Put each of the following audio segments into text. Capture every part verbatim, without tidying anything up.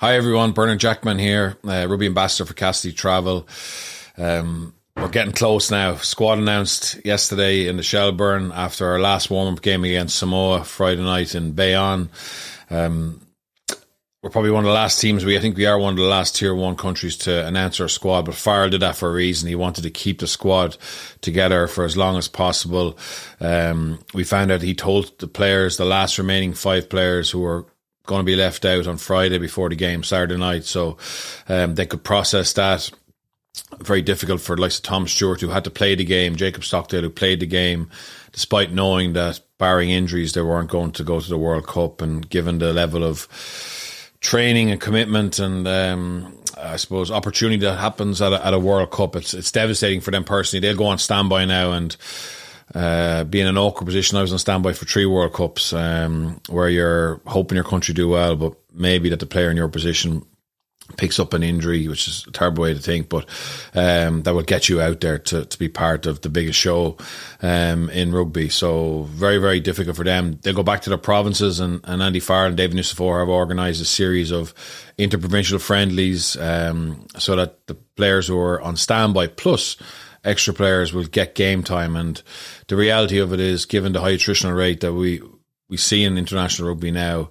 Hi everyone, Bernard Jackman here, uh, Rugby Ambassador for Cassidy Travel. Um, we're getting close now. Squad announced yesterday in the Shelburne after our last warm-up game against Samoa Friday night in Bayonne. Um, we're probably one of the last teams, we I think we are one of the last tier one countries to announce our squad, but Farrell did that for a reason. He wanted to keep the squad together for as long as possible. Um, we found out he told the players, the last remaining five players who were going to be left out on Friday before the game Saturday night, so um, they could process that. Very difficult for the likes of Tom Stewart, who had to play the game, Jacob Stockdale, who played the game despite knowing that barring injuries they weren't going to go to the World Cup, and given the level of training and commitment and um, I suppose opportunity that happens at a, at a World Cup, it's, it's devastating for them personally. They'll go on standby now and Uh, be in an awkward position. I was on standby for three World Cups um, where you're hoping your country do well, but maybe that the player in your position picks up an injury, which is a terrible way to think, but um, that will get you out there to, to be part of the biggest show um, in rugby. So very, very difficult for them. They'll go back to their provinces, and, and Andy Farrell and David Nussifor have organised a series of interprovincial friendlies um, so that the players who are on standby plus extra players will get game time. And the reality of it is, given the high attritional rate that we, we see in international rugby now,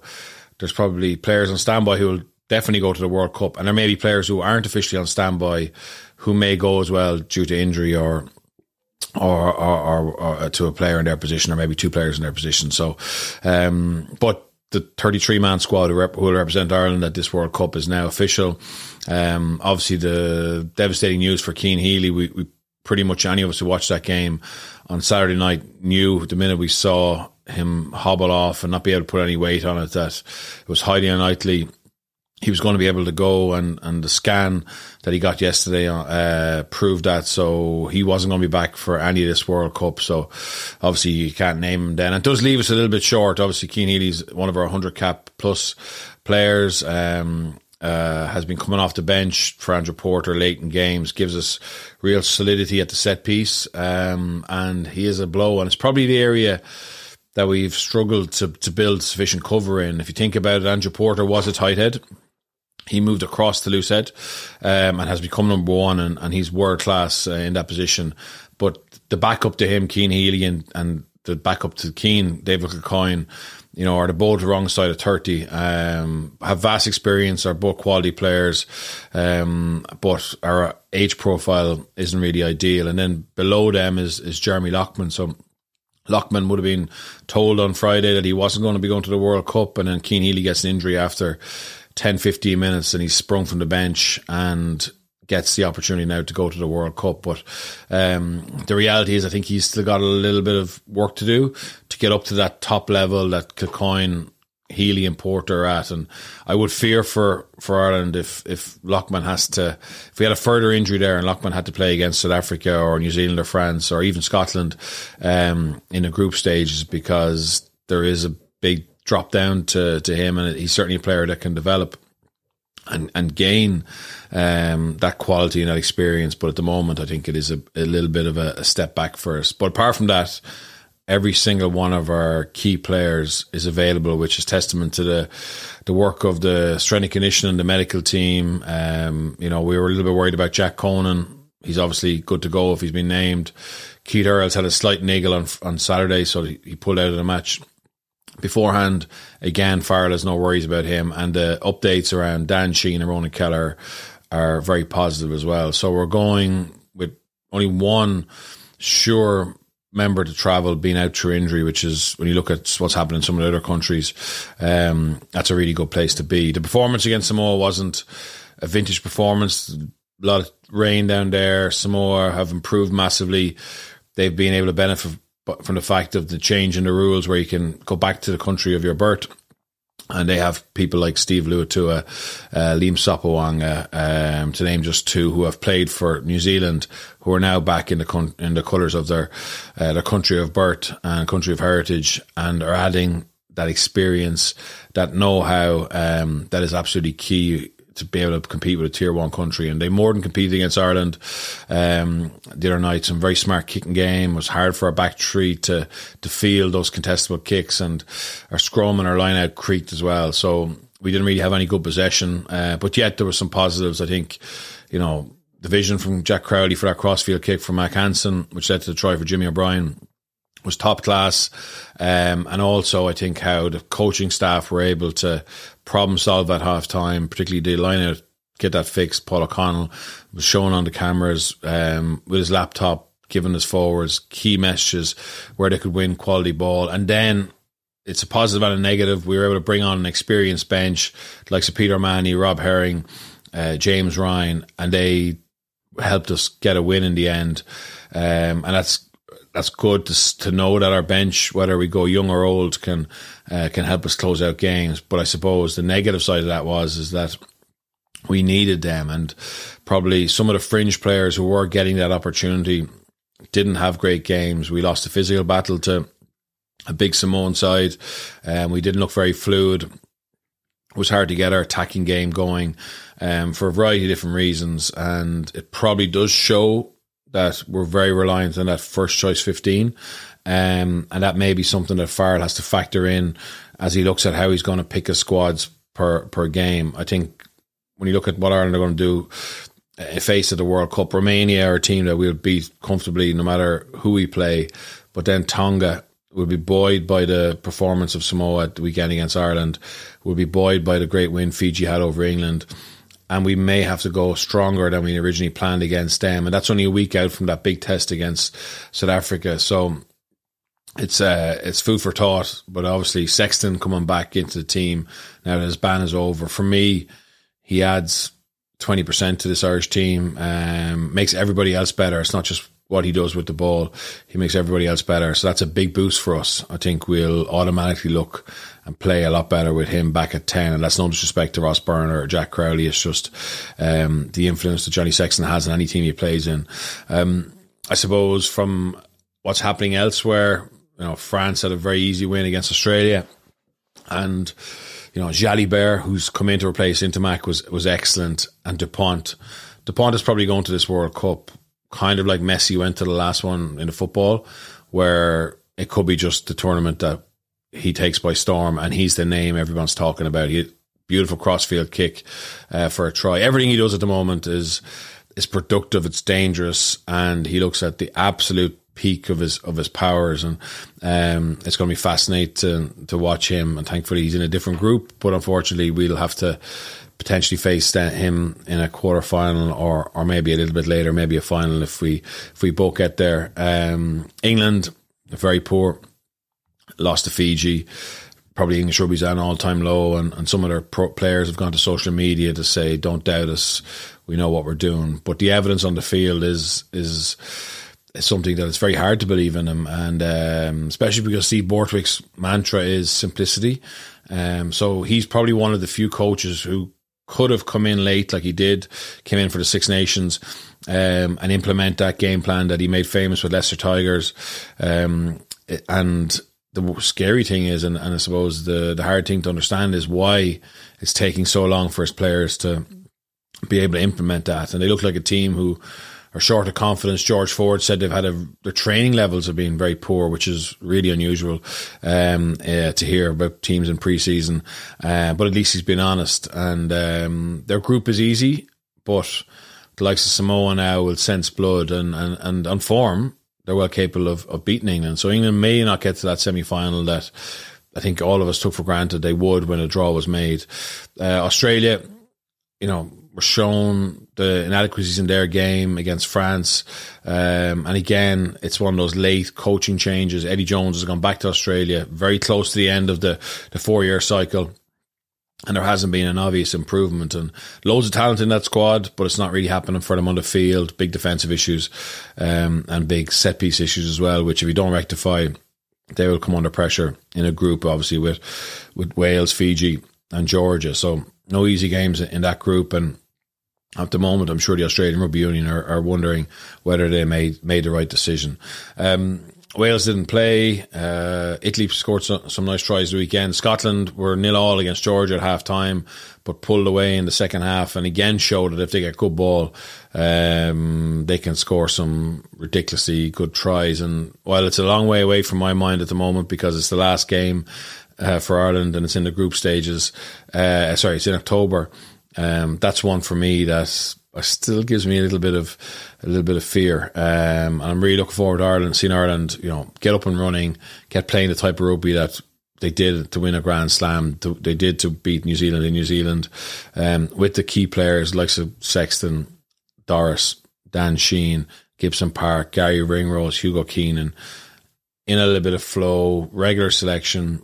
there's probably players on standby who will definitely go to the World Cup, and there may be players who aren't officially on standby who may go as well due to injury or or or, or, or to a player in their position, or maybe two players in their position. So, um, but the thirty-three man squad who, rep- who will represent Ireland at this World Cup is now official. Um, obviously, the devastating news for Cian Healy, we, we pretty much any of us who watched that game on Saturday night knew the minute we saw him hobble off and not be able to put any weight on it that it was highly unlikely he was going to be able to go, and, and the scan that he got yesterday uh, proved that, so he wasn't going to be back for any of this World Cup. So obviously you can't name him then. It does leave us a little bit short. Obviously Cian Healy's one of our one hundred cap plus players, um Uh, has been coming off the bench for Andrew Porter late in games, gives us real solidity at the set piece, um, and he is a blow, and it's probably the area that we've struggled to, to build sufficient cover in. If you think about it, Andrew Porter was a tight head. He moved across to loose head um, and has become number one, and, and he's world class uh, in that position. But the backup to him, Cian Healy, and, and the backup to Keane, David Kilcoyne, you know, are the both wrong side of thirty, um, have vast experience, are both quality players, um, but our age profile isn't really ideal. And then below them is, is Jeremy Loughman. So Loughman would have been told on Friday that he wasn't going to be going to the World Cup, and then Cian Healy gets an injury after ten, fifteen minutes, and he's sprung from the bench and gets the opportunity now to go to the World Cup. But um, the reality is I think he's still got a little bit of work to do to get up to that top level that Kilcoyne, Healy and Porter are at. And I would fear for, for Ireland if, if Loughman has to, if we had a further injury there and Loughman had to play against South Africa or New Zealand or France or even Scotland um, in a group stages, because there is a big drop down to, to him, and he's certainly a player that can develop and and gain um, that quality and that experience. But at the moment, I think it is a, a little bit of a, a step back for us. But apart from that, every single one of our key players is available, which is testament to the the work of the strength and conditioning and the medical team. Um, you know, we were a little bit worried about Jack Conan. He's obviously good to go if he's been named. Keith Earls had a slight niggle on, on Saturday, so he pulled out of the match beforehand. Again, Farrell has no worries about him, and the updates around Dan Sheehan and Ronan Keller are very positive as well. So we're going with only one sure member to travel being out through injury, which is, when you look at what's happened in some of the other countries, um, that's a really good place to be. The performance against Samoa wasn't a vintage performance. A lot of rain down there. Samoa have improved massively. They've been able to benefit from the fact of the change in the rules where you can go back to the country of your birth, and they have people like Steve Luatua, uh, Liam Sopawanga, um, to name just two, who have played for New Zealand, who are now back in the con- in the colours of their uh, their country of birth and country of heritage, and are adding that experience, that know-how, um, that is absolutely key to be able to compete with a tier one country. And they more than competed against Ireland um, the other night. Some very smart kicking game. It was hard for our back three to to field those contestable kicks, and our scrum and our line out creaked as well. So we didn't really have any good possession, uh, but yet there were some positives. I think, you know, the vision from Jack Crowley for that crossfield kick from Mac Hansen, which led to the try for Jimmy O'Brien, was top class. Um, and also I think how the coaching staff were able to problem solve at half time, particularly the line out, get that fixed. Paul O'Connell was shown on the cameras um, with his laptop, giving his forwards key messages where they could win quality ball. And then it's a positive and a negative. We were able to bring on an experienced bench, like Sir Peter Manny, Rob Herring, uh, James Ryan, and they helped us get a win in the end. Um, and that's that's good to, to know that our bench, whether we go young or old, can uh, can help us close out games. But I suppose the negative side of that was is that we needed them, and probably some of the fringe players who were getting that opportunity didn't have great games. We lost a physical battle to a big Samoan side, and um, we didn't look very fluid. It was hard to get our attacking game going um, for a variety of different reasons, and it probably does show that we're very reliant on that first choice fifteen, um, and that may be something that Farrell has to factor in as he looks at how he's going to pick his squads per, per game. I think when you look at what Ireland are going to do in face of the World Cup, Romania are a team that we'll beat comfortably no matter who we play, but then Tonga will be buoyed by the performance of Samoa at the weekend against Ireland, will be buoyed by the great win Fiji had over England, and we may have to go stronger than we originally planned against them, and that's only a week out from that big test against South Africa. So it's uh, it's food for thought, but obviously Sexton coming back into the team now that his ban is over, for me he adds twenty percent to this Irish team, um, makes everybody else better. It's not just what he does with the ball. He makes everybody else better. So that's a big boost for us. I think we'll automatically look and play a lot better with him back at ten. And that's no disrespect to Ross Burner or Jack Crowley. It's just um, the influence that Johnny Sexton has on any team he plays in. Um, I suppose from what's happening elsewhere, you know, France had a very easy win against Australia. And, you know, Jalibert, who's come in to replace Intermac, was, was excellent. And DuPont. DuPont is probably going to this World Cup kind of like Messi went to the last one in the football, where it could be just the tournament that he takes by storm and he's the name everyone's talking about. He, beautiful crossfield kick uh, for a try. Everything he does at the moment is is productive, it's dangerous, and he looks at the absolute peak of his of his powers. And um, it's going to be fascinating to, to watch him. And thankfully he's in a different group, but unfortunately we'll have to potentially face him in a quarter final, or or maybe a little bit later, maybe a final if we if we both get there. Um, England, very poor, lost to Fiji. Probably English rugby's at an all time low, and, and some of their pro players have gone to social media to say, "Don't doubt us, we know what we're doing." But the evidence on the field is is, is something that it's very hard to believe in them, and um, especially because Steve Borthwick's mantra is simplicity. Um, so he's probably one of the few coaches who could have come in late like he did, came in for the Six Nations um, and implement that game plan that he made famous with Leicester Tigers. Um, and the scary thing is, and, and I suppose the, the hard thing to understand is why it's taking so long for his players to be able to implement that. And they look like a team who are short of confidence. George Ford said they've had a, their training levels have been very poor, which is really unusual um, uh, to hear about teams in pre-season. Uh, but at least he's been honest. And um, their group is easy, but the likes of Samoa now will sense blood, and, and, and on form, they're well capable of, of beating England. So England may not get to that semi-final that I think all of us took for granted they would when a draw was made. Uh, Australia, you know, were shown the inadequacies in their game against France. Um, and again, it's one of those late coaching changes. Eddie Jones has gone back to Australia very close to the end of the, the four-year cycle, and there hasn't been an obvious improvement. And loads of talent in that squad, but it's not really happening for them on the field. Big defensive issues um, and big set-piece issues as well, which if you don't rectify, they will come under pressure in a group, obviously, with, with Wales, Fiji and Georgia. So no easy games in that group, and at the moment, I'm sure the Australian Rugby Union are, are wondering whether they made made the right decision. Um, Wales didn't play. Uh, Italy scored some, some nice tries the weekend. Scotland were nil all against Georgia at half-time, but pulled away in the second half, and again showed that if they get good ball, um, they can score some ridiculously good tries. And while it's a long way away from my mind at the moment because it's the last game uh, for Ireland, and it's in the group stages. Uh, sorry, it's in October. Um, that's one for me that still gives me a little bit of a little bit of fear. Um, and I'm really looking forward to Ireland, seeing Ireland, you know, get up and running, get playing the type of rugby that they did to win a Grand Slam, to, they did to beat New Zealand in New Zealand, um, with the key players like Sexton, Doris, Dan Sheehan, Gibson Park, Gary Ringrose, Hugo Keenan, in a little bit of flow, regular selection,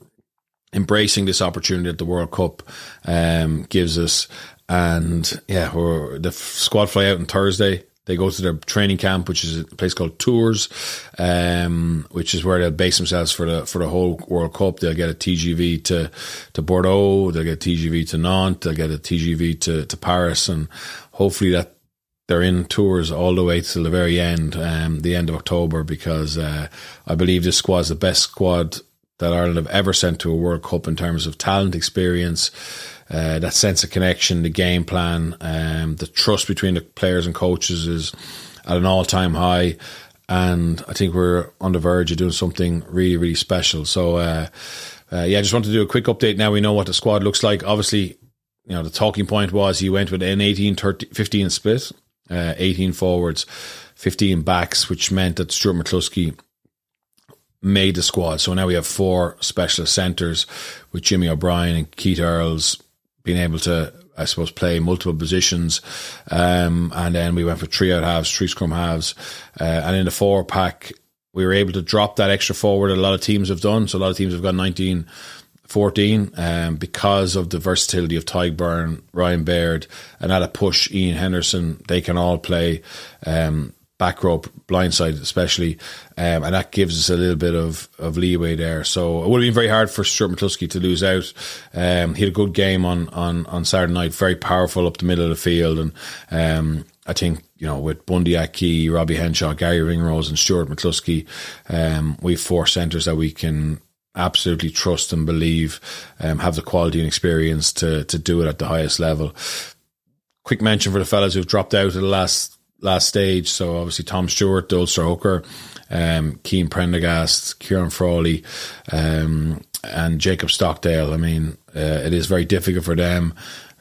embracing this opportunity that the World Cup um, gives us. And yeah, we're, the squad fly out on Thursday. They go to their training camp, which is a place called Tours, um, which is where they'll base themselves for the for the whole World Cup. They'll get a T G V to, to Bordeaux, they'll get a T G V to Nantes, they'll get a T G V to, to Paris, and hopefully that they're in Tours all the way till the very end, um, the end of October, because uh, I believe this squad's the best squad that Ireland have ever sent to a World Cup in terms of talent, experience, uh, that sense of connection, the game plan, um, the trust between the players and coaches is at an all-time high, and I think we're on the verge of doing something really, really special. So, uh, uh, yeah, I just want to do a quick update. Now we know what the squad looks like. Obviously, you know, the talking point was he went with an eighteen thirty, fifteen split, uh, eighteen forwards, fifteen backs, which meant that Stuart McCluskey made the squad. So now we have four specialist centres with Jimmy O'Brien and Keith Earls being able to, I suppose, play multiple positions. Um, and then we went for three out halves, three scrum halves. Uh, and in the four pack, we were able to drop that extra forward a lot of teams have done. So a lot of teams have got nineteen, fourteen um, because of the versatility of Tygburn, Ryan Baird, and at a push, Ian Henderson. They can all play um back rope, blindside especially, um, and that gives us a little bit of, of leeway there. So it would have been very hard for Stuart McCluskey to lose out. Um, he had a good game on, on, on Saturday night, very powerful up the middle of the field, and um, I think, you know, with Bundy Aki, Robbie Henshaw, Gary Ringrose and Stuart McCluskey, um, we have four centres that we can absolutely trust and believe um, have the quality and experience to, to do it at the highest level. Quick mention for the fellas who've dropped out at the last last stage. So obviously Tom Stewart, the Ulster hooker, um, Cian Prendergast, Ciarán Frawley, um, and Jacob Stockdale. I mean, uh, it is very difficult for them.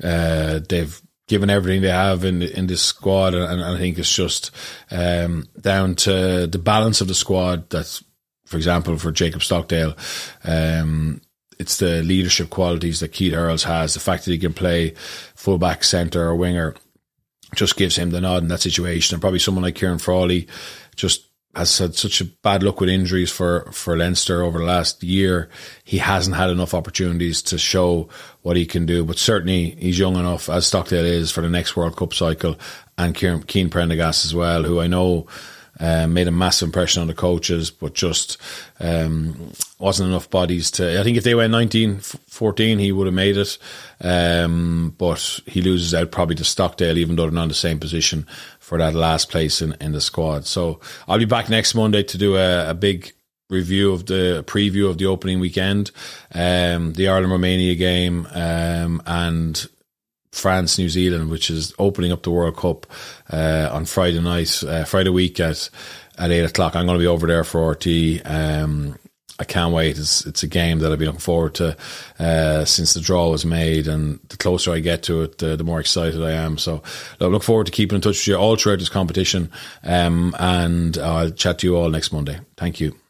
Uh, they've given everything they have in in this squad, and, and I think it's just um, down to the balance of the squad. That's, for example, for Jacob Stockdale, um, it's the leadership qualities that Keith Earls has, the fact that he can play fullback, centre or winger, just gives him the nod in that situation. And probably someone like Ciarán Frawley just has had such a bad luck with injuries for, for Leinster over the last year. He hasn't had enough opportunities to show what he can do, but certainly he's young enough, as Stockdale is, for the next World Cup cycle, and Cian, Cian Prendergast as well, who I know uh, made a massive impression on the coaches, but just um, wasn't enough bodies to... I think if they went nineteen fourteen, he would have made it. Um, but he loses out probably to Stockdale, even though they're not in the same position for that last place in, in the squad. So I'll be back next Monday to do a, a big review of the preview of the opening weekend, um, the Ireland-Romania game, um, and France, New Zealand, which is opening up the World Cup uh, on Friday night, uh, Friday week at, at eight o'clock. I'm going to be over there for R T. Um, I can't wait. It's it's a game that I've been looking forward to uh, since the draw was made, and the closer I get to it, the, the more excited I am. So I look forward to keeping in touch with you all throughout this competition, um, and I'll chat to you all next Monday. Thank you.